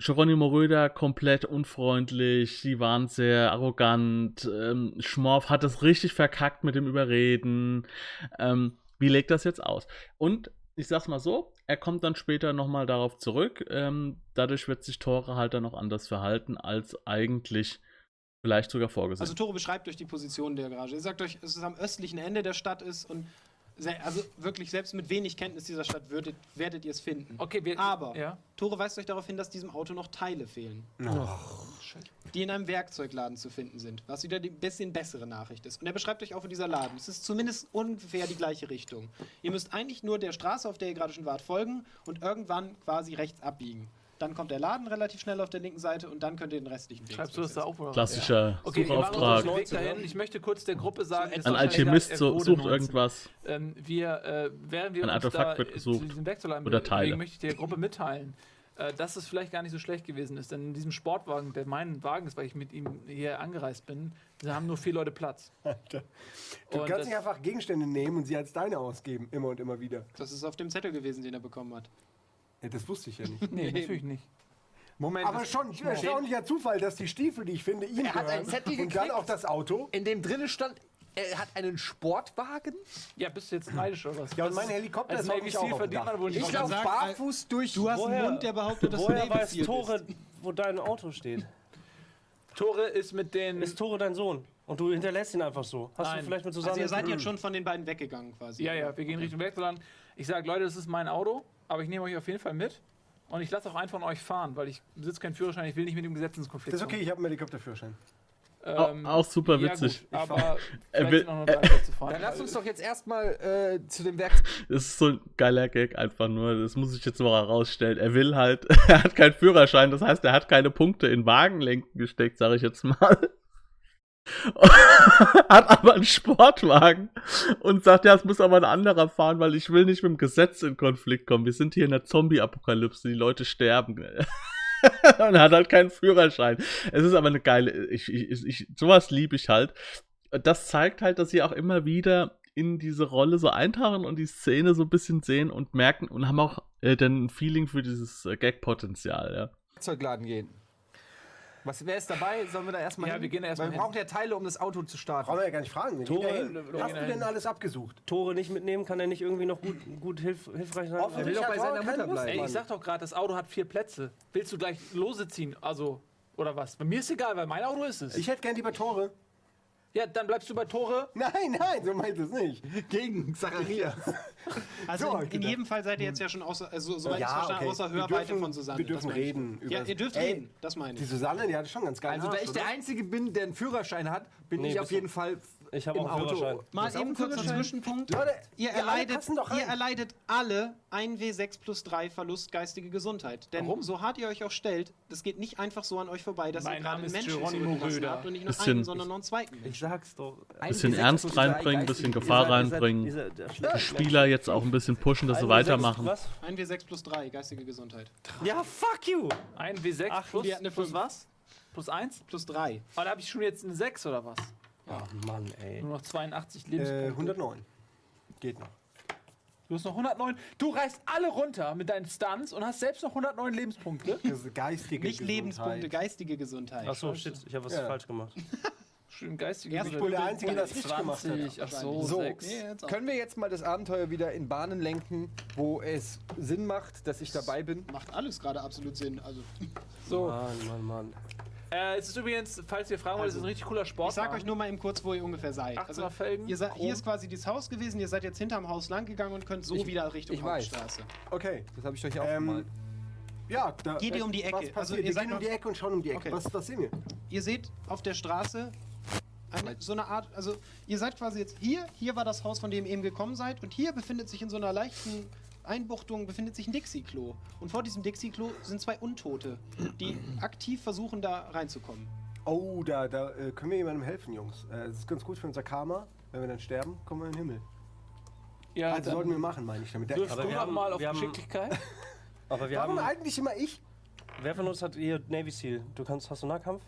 Geronimo Röder komplett unfreundlich, die waren sehr arrogant, Schmorf hat es richtig verkackt mit dem Überreden, wie legt das jetzt aus? Und ich sag's mal so, er kommt dann später nochmal darauf zurück, dadurch wird sich Thore halt dann noch anders verhalten, als eigentlich vielleicht sogar vorgesehen. Also Thore beschreibt euch die Position der Garage, er sagt euch, dass es am östlichen Ende der Stadt ist und also wirklich, selbst mit wenig Kenntnis dieser Stadt werdet ihr es finden. Okay, Thore weist euch darauf hin, dass diesem Auto noch Teile fehlen. Die in einem Werkzeugladen zu finden sind. Was wieder die bisschen bessere Nachricht ist. Und er beschreibt euch auch in dieser Laden. Es ist zumindest ungefähr die gleiche Richtung. Ihr müsst eigentlich nur der Straße, auf der ihr gerade schon wart, folgen und irgendwann quasi rechts abbiegen. Dann kommt der Laden relativ schnell auf der linken Seite und dann könnt ihr den restlichen Weg. Schreibst du das da auch? Oder? Klassischer Suchauftrag. Ich möchte kurz der Gruppe sagen, ein Alchemist sucht irgendwas. Ein Artefakt wird gesucht. Oder Teile. Deswegen möchte ich der Gruppe mitteilen, dass es vielleicht gar nicht so schlecht gewesen ist. Denn in diesem Sportwagen, der mein Wagen ist, weil ich mit ihm hier angereist bin, da haben nur 4 Leute Platz. Alter. Du kannst nicht einfach Gegenstände nehmen und sie als deine ausgeben, immer und immer wieder. Das ist auf dem Zettel gewesen, den er bekommen hat. Ja, das wusste ich ja nicht. Nee, natürlich nicht. Moment, aber schon ein erstaunlicher Zufall, dass die Stiefel, die ich finde, ihm gehören, hat einen Zettel gekriegt, und dann auch das Auto. In dem drin stand, er hat einen Sportwagen? Ja, bist du jetzt neidisch oder was? Ja, und mein Helikopter ist auch nicht auf dem Dach. Ich laufe barfuß durch. Du hast einen Hund, der behauptet, dass du weiß Thore, wo dein Auto steht? Thore ist mit den... Ist Thore dein Sohn? Und du hinterlässt ihn einfach so? Hast du vielleicht mit Susanne... Also ihr seid jetzt schon von den beiden weggegangen quasi. Ja, ja, wir gehen Richtung Werkstatt. Ich sage, Leute, das ist mein Auto. Aber ich nehme euch auf jeden Fall mit und ich lasse auch einen von euch fahren, weil ich besitze keinen Führerschein, ich will nicht mit dem Gesetz ins Konflikt. Das ist okay, ich habe einen Helikopterführerschein. Auch super witzig. Ja gut, aber vielleicht noch zu fahren. Dann lasst uns doch jetzt erstmal zu dem Werkzeug. Das ist so ein geiler Gag einfach nur, das muss ich jetzt noch herausstellen. Er will halt, er hat keinen Führerschein, das heißt, er hat keine Punkte in Wagenlenken gesteckt, sage ich jetzt mal. Hat aber einen Sportwagen und sagt, ja, es muss aber ein anderer fahren, weil ich will nicht mit dem Gesetz in Konflikt kommen. Wir sind hier in der Zombie-Apokalypse, die Leute sterben. Und hat halt keinen Führerschein. Es ist aber eine geile... sowas liebe ich halt. Das zeigt halt, dass sie auch immer wieder in diese Rolle so eintauchen und die Szene so ein bisschen sehen und merken und haben auch dann ein Feeling für dieses Gag-Potenzial. Ja. Werkzeugladen gehen. Wer ist dabei? Sollen wir da erstmal hin? Wir gehen da erstmal hin. Man braucht ja Teile, um das Auto zu starten. Brauchen wir ja gar nicht fragen. Hast du denn alles abgesucht? Thore nicht mitnehmen, kann er nicht irgendwie noch gut hilfreich sein? Er will doch bei seiner Mutter bleiben. Ey, ich sag doch gerade, das Auto hat 4 Plätze. Willst du gleich lose ziehen? Also, oder was? Bei mir ist egal, weil mein Auto ist es. Ich hätte gern lieber Thore. Ja, dann bleibst du bei Thore. Nein, so meint es nicht. Gegen Zacharias. Also so, in jedem Fall seid ihr jetzt ja schon außer, also, soweit ich verstanden, außer Hörweite von Susanne. Wir dürfen reden. Ja, ihr dürft reden, das meine ich. Die Susanne, die hatte schon ganz geil. Also da ich der Einzige bin, der einen Führerschein hat, bin ich auf jeden Fall im Auto. Mal eben kurz einen Zwischenpunkt. Ihr erleidet alle 1W6+3 Verlust geistige Gesundheit. Denn so hart ihr euch auch stellt, das geht nicht einfach so an euch vorbei, dass ihr gerade einen Menschen habt und nicht nur einen, sondern noch einen zweiten. Ich sag's doch. Ein bisschen Ernst reinbringen, ein bisschen Gefahr reinbringen. Die Spieler jetzt auch ein bisschen pushen, dass sie weitermachen. Was? 1W6+3, geistige Gesundheit. Ja, fuck you! 1W6 plus was? Plus 1? Plus 3. Aber da hab ich schon jetzt eine 6 oder was? Ja, Mann, ey. Nur noch 82 Lebenspunkte. 109. Geht noch. Du hast noch 109. Du reißt alle runter mit deinen Stunts und hast selbst noch 109 Lebenspunkte. Das ist geistige Gesundheit. Nicht Lebenspunkte, geistige Gesundheit. Achso, shit, ich hab was falsch gemacht. Stimmt, geistige Gesundheit. Ich bin der Einzige, der das richtig gemacht hat. Ach so, 6. Nee, können wir jetzt mal das Abenteuer wieder in Bahnen lenken, wo es Sinn macht, dass ich dabei bin? Macht alles gerade absolut Sinn. Also. So. Mann. Es ist übrigens, falls ihr fragen wollt, es ist ein richtig cooler Sport. Ich sag euch nur mal eben kurz, wo ihr ungefähr seid. Also, Felgen, hier ist quasi das Haus gewesen, ihr seid jetzt hinterm Haus lang gegangen und könnt so wieder Richtung Hauptstraße. Okay, das habe ich euch aufgemalt. Ja, da geht ihr um die Ecke. Also ihr seid um die Ecke und schauen um die Ecke. Okay. Was sehen wir? Ihr seht auf der Straße so eine Art, also ihr seid quasi jetzt hier war das Haus, von dem ihr eben gekommen seid, und hier befindet sich in so einer leichten Einbuchtung befindet sich ein Dixie-Klo. Und vor diesem Dixie-Klo sind zwei Untote, die aktiv versuchen, da reinzukommen. Oh, da können wir jemandem helfen, Jungs. Das ist ganz gut für unser Karma. Wenn wir dann sterben, kommen wir in den Himmel. Ja, also sollten wir machen, meine ich damit. Aber wir haben mal auf Geschicklichkeit. Aber wir Warum haben eigentlich immer ich? Wer von uns hat hier Navy Seal? Hast du Nahkampf?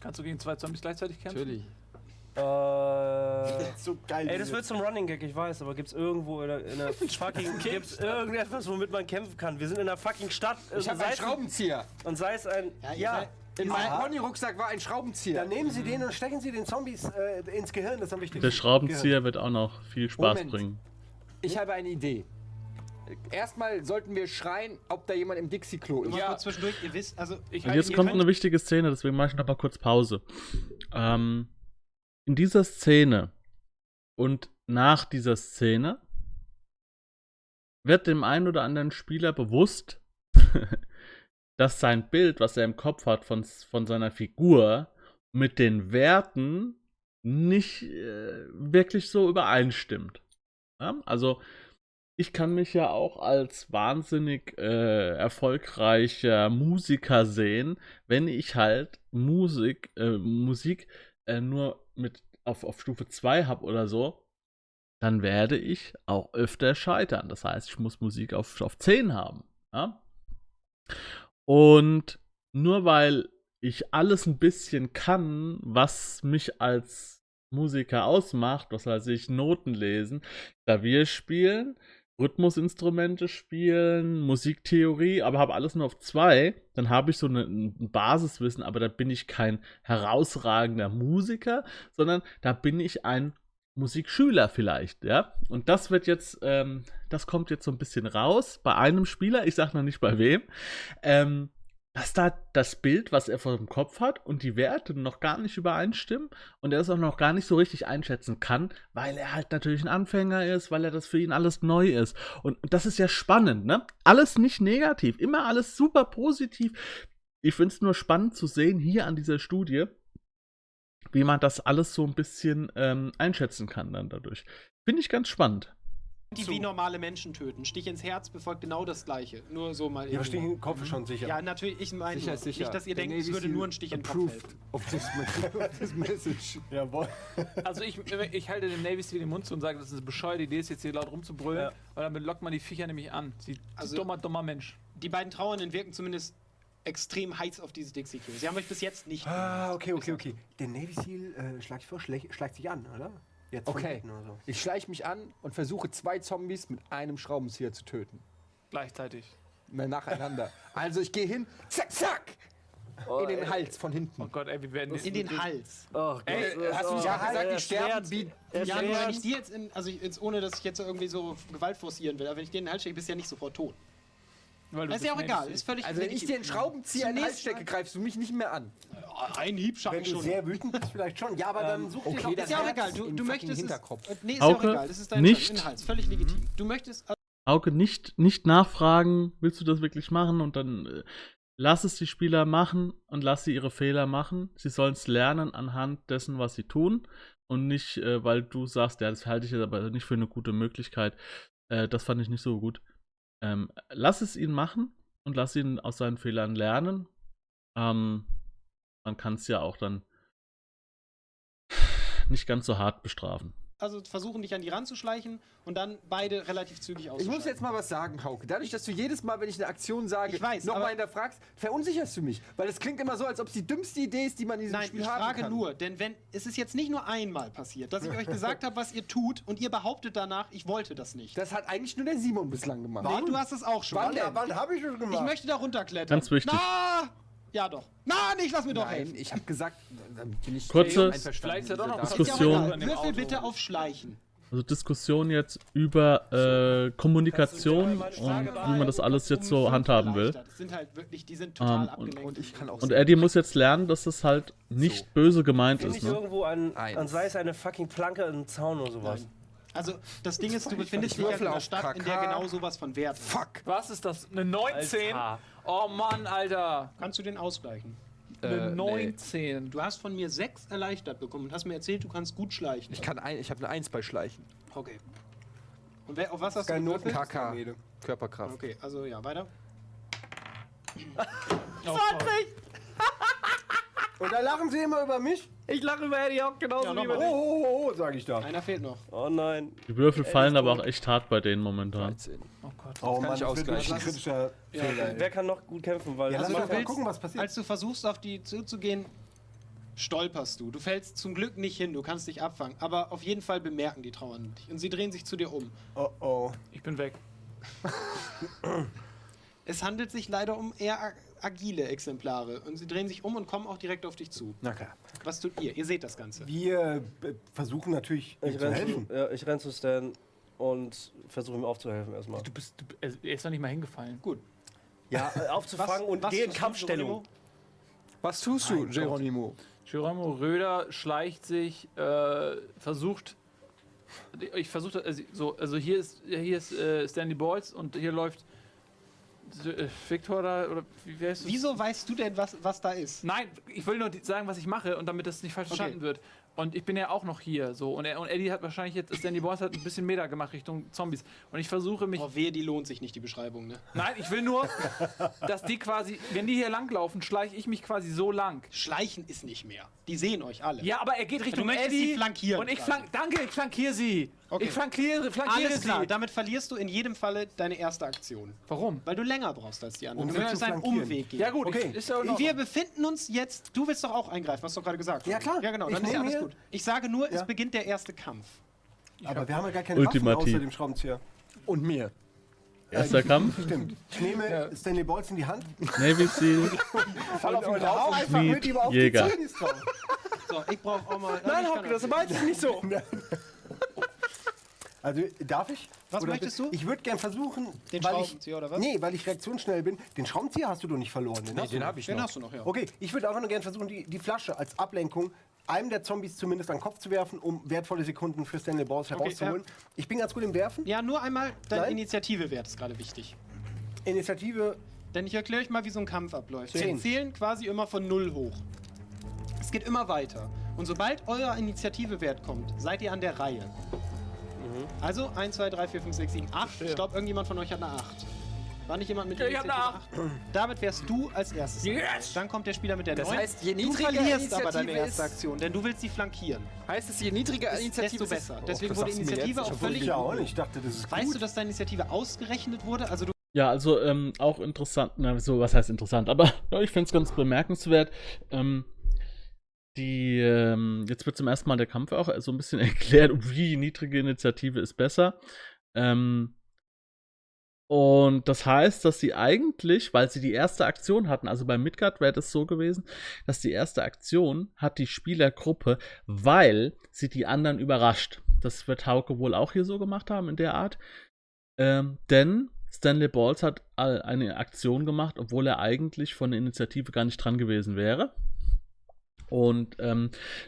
Kannst du gegen zwei Zombies gleichzeitig kämpfen? Natürlich. So geil. Ey, das wird zum Running Gag, ich weiß, aber gibt's irgendwo in der fucking gibt's irgendetwas, womit man kämpfen kann? Wir sind in der fucking Stadt. Ich hab einen Schraubenzieher. Und sei es ein in meinem Pony-Rucksack war ein Schraubenzieher. Dann nehmen Sie den und stecken Sie den Zombies ins Gehirn, das ist am wichtigsten. Der Schraubenzieher wird auch noch viel Spaß bringen. Ich habe eine Idee. Erstmal sollten wir schreien, ob da jemand im Dixie-Klo ist. Ja. Zwischendurch, ihr wisst, also ich und jetzt kommt eine wichtige Szene, deswegen mache ich noch mal kurz Pause. In dieser Szene und nach dieser Szene wird dem einen oder anderen Spieler bewusst, dass sein Bild, was er im Kopf hat von seiner Figur, mit den Werten nicht wirklich so übereinstimmt. Ja? Also ich kann mich ja auch als wahnsinnig erfolgreicher Musiker sehen, wenn ich halt Musik nur mit auf Stufe 2 habe oder so, dann werde ich auch öfter scheitern. Das heißt, ich muss Musik auf 10 haben. Ja? Und nur weil ich alles ein bisschen kann, was mich als Musiker ausmacht, was weiß ich, Noten lesen, Klavier spielen, Rhythmusinstrumente spielen, Musiktheorie, aber habe alles nur auf 2, dann habe ich so ein Basiswissen, aber da bin ich kein herausragender Musiker, sondern da bin ich ein Musikschüler vielleicht, ja. Und das wird jetzt, das kommt jetzt so ein bisschen raus bei einem Spieler, ich sage noch nicht bei wem, dass da das Bild, was er vor dem Kopf hat und die Werte noch gar nicht übereinstimmen und er es auch noch gar nicht so richtig einschätzen kann, weil er halt natürlich ein Anfänger ist, weil er das für ihn alles neu ist. Und das ist ja spannend, ne? Alles nicht negativ, immer alles super positiv. Ich finde es nur spannend zu sehen hier an dieser Studie, wie man das alles so ein bisschen einschätzen kann dann dadurch. Finde ich ganz spannend. Die wie normale Menschen töten. Stich ins Herz befolgt genau das Gleiche. Nur so mal. Ja, Stich in den Kopf ist schon sicher. Ja, natürlich. Ich meine nicht, dass ihr denkt, es würde nur ein Stich in den Kopf helfen. Auf das Message. Jawohl. Also ich halte dem Navy Seal den Mund zu und sage, das ist eine bescheuerte Idee, ist jetzt hier laut rumzubrüllen. Ja. Weil damit lockt man die Viecher nämlich an. Sie also dummer Mensch. Die beiden Trauernden wirken zumindest extrem heiß auf dieses Dixie-Klo. Sie haben euch bis jetzt nicht. Ah, okay. Der Navy Seal schlägt sich an, oder? Jetzt okay, so. Ich schleiche mich an und versuche 2 Zombies mit einem Schraubenzieher zu töten. Gleichzeitig? Na, nacheinander. Also ich gehe hin, zack! Oh, in den Hals von hinten. Oh Gott, ey, wir werden in den Hals. Oh Gott. Ey, hast du nicht gesagt, ich sterbe wie... Ja, wenn ich die jetzt, ohne dass ich jetzt irgendwie so Gewalt forcieren will, aber wenn ich dir in den Hals stecke, bist du ja nicht sofort tot. Weil das ist ja auch egal, ist völlig... Also wenn ich dir einen Schraubenzieher in den Hals stecke, greifst du mich nicht mehr an. Ein Hieb schaffe ich schon. Wenn du sehr wütend bist, vielleicht schon. Ja, aber dann such dir das ist ja auch egal. Du möchtest Hinterkopf. Nee, ist ja auch egal. Das ist dein Inhalt. Völlig legitim. Du möchtest... Hauke, nicht nachfragen, willst du das wirklich machen? Und dann lass es die Spieler machen und lass sie ihre Fehler machen. Sie sollen es lernen anhand dessen, was sie tun. Und nicht, weil du sagst, ja, das halte ich jetzt aber nicht für eine gute Möglichkeit. Das fand ich nicht so gut. Lass es ihn machen und lass ihn aus seinen Fehlern lernen. Man kann es ja auch dann nicht ganz so hart bestrafen. Also versuchen, dich an die ranzuschleichen und dann beide relativ zügig auszuschleichen. Ich muss jetzt mal was sagen, Hauke. Dadurch, dass du jedes Mal, wenn ich eine Aktion sage, nochmal hinterfragst, verunsicherst du mich. Weil das klingt immer so, als ob es die dümmste Idee ist, die man in diesem Spiel haben kann. Nein, ich frage nur, denn es ist jetzt nicht nur einmal passiert, dass ich euch gesagt habe, was ihr tut und ihr behauptet danach, ich wollte das nicht. Das hat eigentlich nur der Simon bislang gemacht. Nee, du hast das auch schon. Wann habe ich das gemacht? Ich möchte da runterklettern. Ganz wichtig. Na! Ja, doch. Nein, ich lass mir doch helfen. Ich hab gesagt, dann bin ich kurze Diskussion. Würfel bitte auf Schleichen. Also Diskussion jetzt über Kommunikation und wie man das alles jetzt so handhaben will. Und Eddie muss jetzt lernen, dass das halt nicht böse gemeint ist. Ne? Irgendwo an sei es eine fucking Planke, einen Zaun oder sowas. Also, das Ding ist, du befindest dich in einer Stadt, in der genau sowas von Wert ist. Fuck! Was ist das? Eine 19? Oh Mann, Alter! Kannst du den ausgleichen? Eine 19. Nee. Du hast von mir 6 erleichtert bekommen und hast mir erzählt, du kannst gut schleichen. Ich habe eine 1 bei Schleichen. Okay. Und auf was hast du gewürfelt? KK. Körperkraft. Okay, also ja, weiter. 20! Und da lachen sie immer über mich? Ich lache über Eddie auch genauso wie über dich. Oh, oh, oh, sag ich da. Einer fehlt noch. Oh nein. Die Würfel fallen aber auch echt hart bei denen momentan. 13. Oh Gott. Oh Mann, ich ausgleichen. Kritischer Fehler. Wer kann noch gut kämpfen? Weil ja, lass mal gucken, was passiert. Als du versuchst, auf die zuzugehen, stolperst du. Du fällst zum Glück nicht hin, du kannst dich abfangen. Aber auf jeden Fall bemerken die Trauernden dich. Und sie drehen sich zu dir um. Oh, oh. Ich bin weg. Es handelt sich leider um eher agile Exemplare und sie drehen sich um und kommen auch direkt auf dich zu. Na klar. Was tut ihr? Ihr seht das Ganze. Wir versuchen natürlich zu helfen. Ich renn zu Stan und versuche ihm aufzuhelfen erstmal. Er ist doch nicht mal hingefallen. Gut. Ja, aufzufangen und geh in Kampfstellung. Was tust du, Geronimo? Geronimo Röder schleicht sich, versucht... Ich versuche... Also hier ist Stanley Balls und hier läuft... Victor da, oder wie heißt das? Wieso weißt du denn, was da ist? Nein, ich will nur sagen, was ich mache und damit das nicht falsch verstanden wird. Und ich bin ja auch noch hier, so. Und Eddie hat wahrscheinlich jetzt, Stanley Boss hat ein bisschen Meter gemacht Richtung Zombies. Und ich versuche mich... Oh wehe, die lohnt sich nicht, die Beschreibung, ne? Nein, ich will nur, dass die quasi, wenn die hier langlaufen, schleiche ich mich quasi so lang. Schleichen ist nicht mehr. Die sehen euch alle. Ja, aber er geht Richtung Eddie. Du möchtest sie flankieren. Und danke, ich flankiere sie. Okay. Ich flankiere sie. Alles klar, damit verlierst du in jedem Falle deine erste Aktion. Warum? Weil du länger brauchst als die anderen. Um es einen Umweg gehen. Ja gut, okay. Wir befinden uns jetzt... Du willst doch auch eingreifen, hast du gerade gesagt. Ja klar. Ja genau, dann ist alles gut. Ich sage nur, es beginnt der erste Kampf. Aber wir haben ja gar keine Waffen außer dem Schraubenzieher. Und mir. Erster Kampf? Stimmt. Ich nehme Stanley Balls in die Hand. Navy Seal. Fall auf den Lauf. Einfach mit ihm auf die Zähnis drauf. So, ich brauche auch mal... Nein, Hauke, das meinst du nicht so. Also, darf ich? Was möchtest du? Ich würde gern versuchen, den Schraubenzieher oder was? Nee, weil ich reaktionsschnell bin. Den Schraubenzieher hast du doch nicht verloren. Nee, den habe ich noch. Den hast du noch, ja. Okay, ich würde einfach nur gern versuchen, die Flasche als Ablenkung einem der Zombies zumindest an den Kopf zu werfen, um wertvolle Sekunden für Stanley Balls herauszuholen. Ich bin ganz gut im Werfen. Ja, nur einmal dein Initiativewert ist gerade wichtig. Initiative? Denn ich erkläre euch mal, wie so ein Kampf abläuft. Wir zählen quasi immer von 0 hoch. Es geht immer weiter. Und sobald euer Initiativewert kommt, seid ihr an der Reihe. Also 1, 2, 3, 4, 5, 6, 7, 8. Ich glaube, irgendjemand von euch hat eine 8. War nicht jemand mit der 8? Damit wärst du als erstes. Yes. Dann kommt der Spieler mit der 9. Das heißt, je niedriger du verlierst aber deine erste Aktion, denn du willst sie flankieren. Heißt es, je niedriger Initiative, desto besser. Deswegen wurde Initiative auch völlig... Ich dachte, das ist weißt gut. Du, dass deine Initiative ausgerechnet wurde? Also du auch interessant. Na, so, was heißt interessant? Aber ja, ich finde es ganz bemerkenswert. Jetzt wird zum ersten Mal der Kampf auch so ein bisschen erklärt, wie niedrige Initiative ist besser. Und das heißt, dass sie eigentlich, weil sie die erste Aktion hatten, also bei Midgard wäre das so gewesen, dass die erste Aktion hat die Spielergruppe, weil sie die anderen überrascht. Das wird Hauke wohl auch hier so gemacht haben in der Art. Denn Stanley Balls hat eine Aktion gemacht, obwohl er eigentlich von der Initiative gar nicht dran gewesen wäre. Und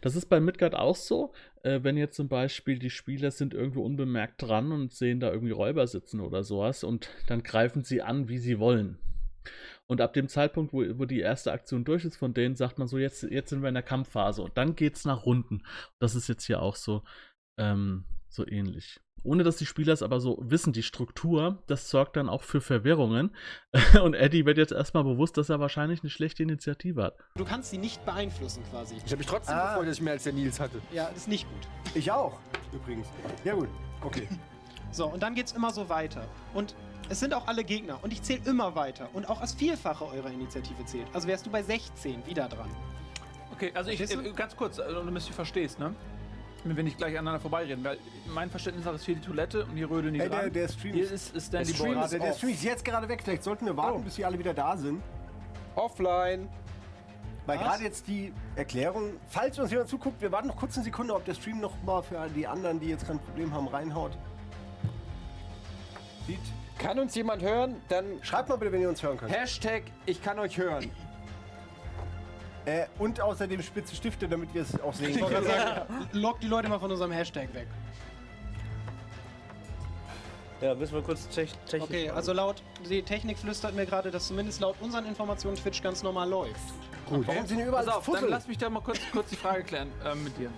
das ist bei Midgard auch so, wenn jetzt zum Beispiel die Spieler sind irgendwo unbemerkt dran und sehen da irgendwie Räuber sitzen oder sowas und dann greifen sie an, wie sie wollen. Und ab dem Zeitpunkt, wo die erste Aktion durch ist von denen, sagt man so, jetzt sind wir in der Kampfphase und dann geht's nach Runden. Das ist jetzt hier auch so, so ähnlich. Ohne dass die Spieler es aber so wissen, die Struktur, das sorgt dann auch für Verwirrungen. Und Eddie wird jetzt erstmal bewusst, dass er wahrscheinlich eine schlechte Initiative hat. Du kannst sie nicht beeinflussen quasi. Ich habe mich trotzdem gefreut, dass ich mehr als der Nils hatte. Ja, das ist nicht gut. Ich auch, übrigens. Ja gut, okay. So, und dann geht es immer so weiter. Und es sind auch alle Gegner. Und ich zähle immer weiter. Und auch das Vielfache eurer Initiative zählt. Also wärst du bei 16 wieder dran. Okay, also ganz kurz, damit du verstehst, ne? Wenn ich gleich aneinander vorbeireden, weil mein Verständnis ist hier die Toilette und die Röde nicht dran. Der Stream ist Stanley Balls. Der Stream ist jetzt gerade weg, vielleicht sollten wir warten, bis sie alle wieder da sind. Offline. Weil gerade jetzt die Erklärung, falls uns jemand zuguckt, wir warten noch kurz eine Sekunde, ob der Stream noch mal für die anderen, die jetzt kein Problem haben, reinhaut. Sieht. Kann uns jemand hören? Dann schreibt mal bitte, wenn ihr uns hören könnt. Hashtag, ich kann euch hören. Und außerdem spitze Stifte, damit ihr es auch sehen könnt. Ja. Lockt die Leute mal von unserem Hashtag weg. Ja, müssen wir kurz technisch. Okay, also laut, die Technik flüstert mir gerade, dass zumindest laut unseren Informationen Twitch ganz normal läuft. Gut. Warum sind überall auf? Dann lass mich da mal kurz die Frage klären mit dir.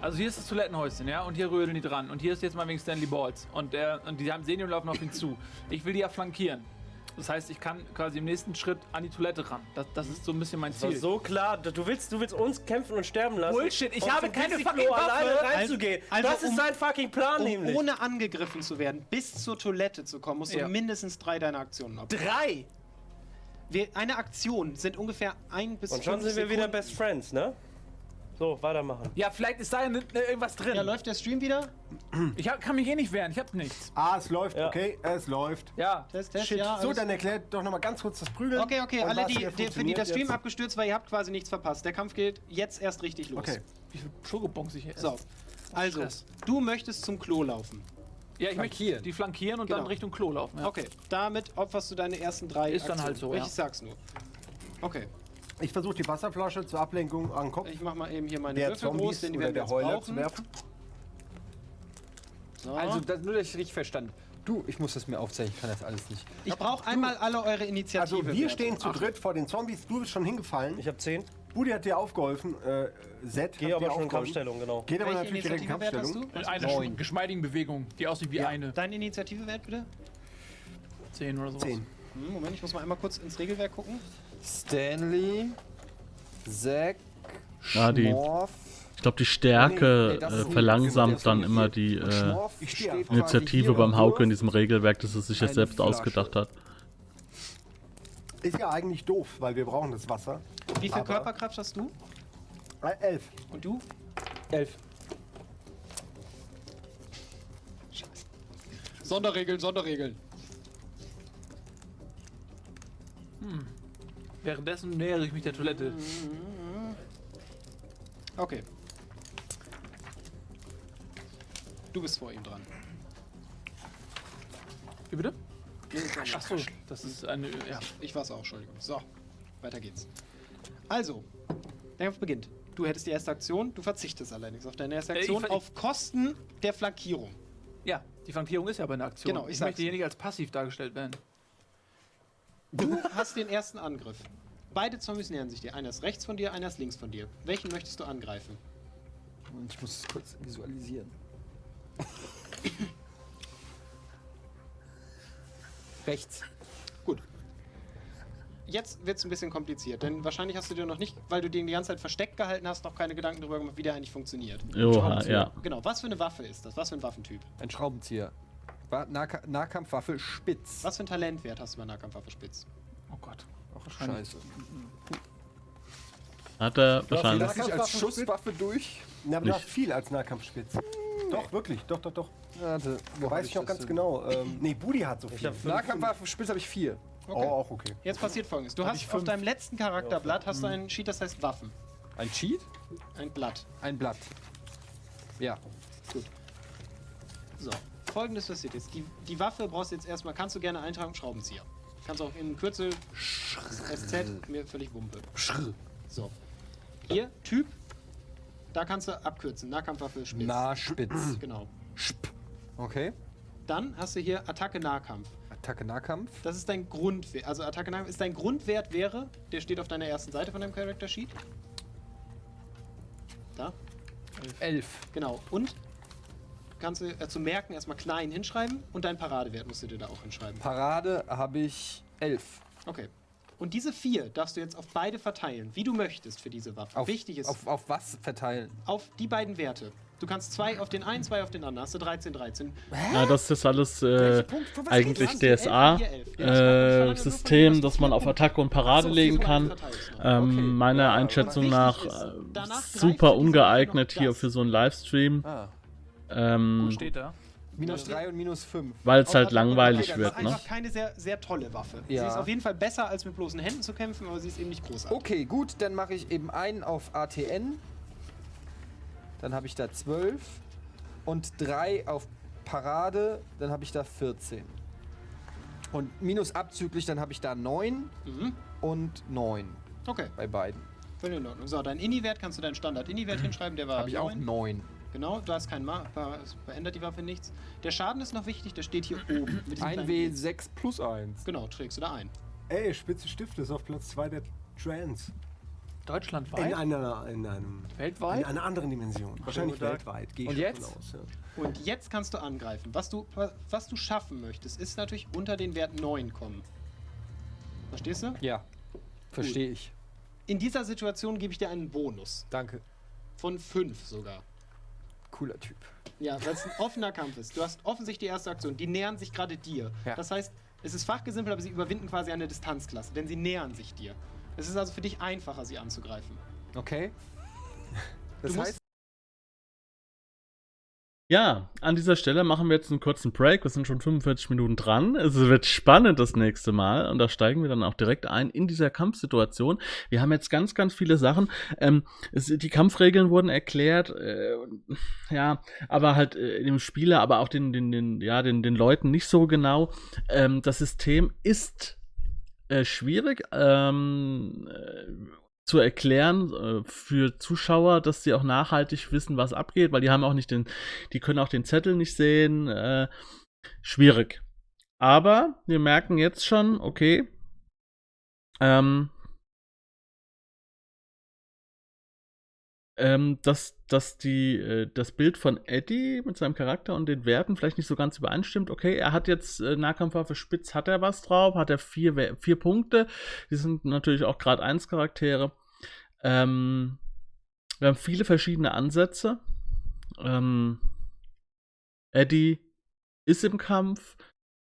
Also hier ist das Toilettenhäuschen, ja, und hier rödeln die dran. Und hier ist jetzt mal wegen Stanley Balls. Und die haben Senior laufen auf ihn zu. Ich will die ja flankieren. Das heißt, ich kann quasi im nächsten Schritt an die Toilette ran. Das ist so ein bisschen mein Ziel. Das war so klar. Du willst uns kämpfen und sterben lassen. Bullshit, ich habe keine fucking Waffe, alleine reinzugehen. Also das ist sein fucking Plan nämlich. Ohne angegriffen zu werden, bis zur Toilette zu kommen, musst du mindestens 3 deiner Aktionen abgeben. 3? Eine Aktion sind ungefähr 1 bis 5 Sekunden. Und schon sind wir wieder Best Friends, ne? So, weitermachen. Ja, vielleicht ist da irgendwas drin. Ja, läuft der Stream wieder? Ich kann mich eh nicht wehren, ich hab nichts. Ah, es läuft, ja. Okay, es läuft. Ja, Test, ja. So, dann erklärt doch nochmal ganz kurz das Prügeln. Okay, alle, für die der Stream abgestürzt war, ihr habt quasi nichts verpasst. Der Kampf geht jetzt erst richtig los. Okay. Wie viel Schokobons ich hier esse. So, also, du möchtest zum Klo laufen. Ja, ich möchte die flankieren und dann Richtung Klo laufen. Ja. Okay, damit opferst du deine ersten 3 Aktionen. Ist dann halt so, ja. Ich sag's nur. Okay. Ich versuche die Wasserflasche zur Ablenkung an den Kopf. Ich mach mal eben hier meine Würfel groß, denn die werden wir jetzt brauchen. So. Also, nur, dass ich richtig verstanden. Du, ich muss das mir aufzeichnen, ich kann das alles nicht. Ich brauche einmal alle eure Initiative. Also, wir stehen zu dritt vor den Zombies. Du bist schon hingefallen. Ich habe 10. Budi hat dir aufgeholfen. Zed geht aber schon in Kampfstellung, genau. Geht aber natürlich direkt in Kampfstellung. Mit einer geschmeidigen Bewegung, die aussieht wie eine. Dein Initiativewert bitte? 10 oder so. 10. Moment, ich muss mal einmal kurz ins Regelwerk gucken. Stanley, Zack, Schmorf. Ich glaube, die Stärke verlangsamt dann immer die Initiative beim Hauke in diesem Regelwerk, dass es sich das selbst ausgedacht hat. Ist ja eigentlich doof, weil wir brauchen das Wasser. Wie viel Körperkraft hast du? 11. Und du? 11. Sonderregeln. Hm. Währenddessen nähere ich mich der Toilette. Okay. Du bist vor ihm dran. Wie bitte? Achso, das ist eine... Ja, ich war's auch, Entschuldigung. So, weiter geht's. Also, der Kampf beginnt. Du hättest die erste Aktion, du verzichtest allerdings auf deine erste Aktion auf Kosten der Flankierung. Ja, die Flankierung ist ja aber eine Aktion. Genau, ich möchte hier nicht als passiv dargestellt werden. Du hast den ersten Angriff. Beide Zombies nähern sich dir. Einer ist rechts von dir, einer ist links von dir. Welchen möchtest du angreifen? Und ich muss es kurz visualisieren. Rechts. Gut. Jetzt wird es ein bisschen kompliziert, denn wahrscheinlich hast du dir noch nicht, weil du den die ganze Zeit versteckt gehalten hast, noch keine Gedanken darüber gemacht, wie der eigentlich funktioniert. Oha, ja. Genau, was für eine Waffe ist das? Was für ein Waffentyp? Ein Schraubenzieher. Nahkampfwaffe Spitz. Was für ein Talentwert hast du bei Nahkampfwaffe Spitz? Oh Gott. Ach, scheiße. Hat er wahrscheinlich. Lass ich als Schusswaffe durch? Na, aber viel als Nahkampfspitz. Nee. Doch, wirklich. Doch. Warte, weiß ich noch ganz genau. Nee, Budi hat so viel. Nahkampfwaffe Spitz habe ich 4. Okay. Oh, auch okay. Jetzt passiert Folgendes. Du hast auf deinem letzten Charakterblatt hast du einen Cheat, das heißt Waffen. Ein Cheat? Ein Blatt. Ja. Gut. So. Folgendes passiert jetzt. Die Waffe brauchst du jetzt erstmal, kannst du gerne eintragen, Schraubenzieher. Kannst auch in Kürzel SZ, mir völlig Wumpe. So. Hier, Typ, da kannst du abkürzen. Nahkampfwaffe Spitz. Nahspitz. Genau. Okay. Dann hast du hier Attacke Nahkampf. Attacke Nahkampf? Das ist dein Grundwert. Also Attacke Nahkampf ist dein Grundwert wäre, der steht auf deiner ersten Seite von deinem Character Sheet. Da. 11. Genau. Und? Kannst du zu merken erstmal klein hinschreiben und deinen Paradewert musst du dir da auch hinschreiben. Parade habe ich 11. Okay. Und diese 4 darfst du jetzt auf beide verteilen, wie du möchtest für diese Waffe. Wichtig ist... Auf was verteilen? Auf die beiden Werte. Du kannst 2 auf den einen, 2 auf den anderen. Hast du 13, 13. Ja, das ist alles eigentlich DSA-System, dass man auf Attacke und Parade legen kann. Meiner Einschätzung nach super ungeeignet hier für so einen Livestream. Wo steht da? Minus 3 und minus 5. Weil es halt langweilig wird, ne? Das ist einfach keine sehr tolle Waffe. Ja. Sie ist auf jeden Fall besser, als mit bloßen Händen zu kämpfen, aber sie ist eben nicht großartig. Okay, gut, dann mache ich eben einen auf ATN. Dann habe ich da 12. Und 3 auf Parade, dann habe ich da 14. Und minus abzüglich, dann habe ich da 9 und 9. Okay. Bei beiden. Völlig in Ordnung. So, dein Ini-Wert kannst du deinen Standard-Ini-Wert hinschreiben, der war habe ich 9. auch 9. Genau, du hast keinen Marker, es verändert die Waffe nichts. Der Schaden ist noch wichtig, der steht hier oben. 1W6 plus 1. Genau, trägst du da ein. Ey, Spitze Stifte ist auf Platz 2 der Trends. Deutschlandweit? Weltweit? In einer anderen Dimension. Wahrscheinlich weltweit. Und jetzt? Aus, ja. Und jetzt kannst du angreifen. Was du schaffen möchtest, ist natürlich unter den Wert 9 kommen. Verstehst du? Ja, verstehe ich. In dieser Situation gebe ich dir einen Bonus. Danke. Von 5 sogar. Cooler Typ. Ja, weil es ein offener Kampf ist. Du hast offensichtlich die erste Aktion. Die nähern sich gerade dir. Ja. Das heißt, es ist fachgesimpelt, aber sie überwinden quasi eine Distanzklasse, denn sie nähern sich dir. Es ist also für dich einfacher, sie anzugreifen. Okay. Das heißt... Ja, an dieser Stelle machen wir jetzt einen kurzen Break. Wir sind schon 45 Minuten dran. Es wird spannend das nächste Mal. Und da steigen wir dann auch direkt ein in dieser Kampfsituation. Wir haben jetzt ganz, ganz viele Sachen. Die Kampfregeln wurden erklärt. Ja, aber halt dem Spieler, aber auch den Leuten nicht so genau. Das System ist schwierig zu erklären für Zuschauer, dass sie auch nachhaltig wissen, was abgeht, weil die haben auch nicht die können auch den Zettel nicht sehen. Schwierig. Aber wir merken jetzt schon, okay, dass das Bild von Eddie mit seinem Charakter und den Werten vielleicht nicht so ganz übereinstimmt. Okay, er hat jetzt Nahkampfwaffe Spitz, hat er was drauf, hat er vier Punkte. Die sind natürlich auch Grad 1 Charaktere. Wir haben viele verschiedene Ansätze. Eddie ist im Kampf.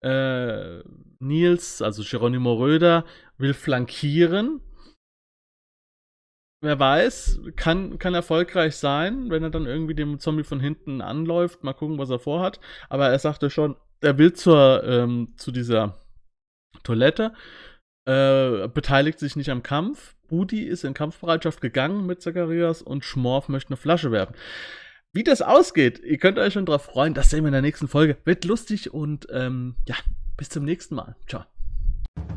Nils, also Geronimo Röder, will flankieren. Wer weiß, kann erfolgreich sein, wenn er dann irgendwie dem Zombie von hinten anläuft. Mal gucken, was er vorhat. Aber er sagte schon, er will zu dieser Toilette, beteiligt sich nicht am Kampf. Budi ist in Kampfbereitschaft gegangen mit Zacharias und Schmorf möchte eine Flasche werfen. Wie das ausgeht, ihr könnt euch schon drauf freuen. Das sehen wir in der nächsten Folge. Wird lustig und ja, bis zum nächsten Mal. Ciao.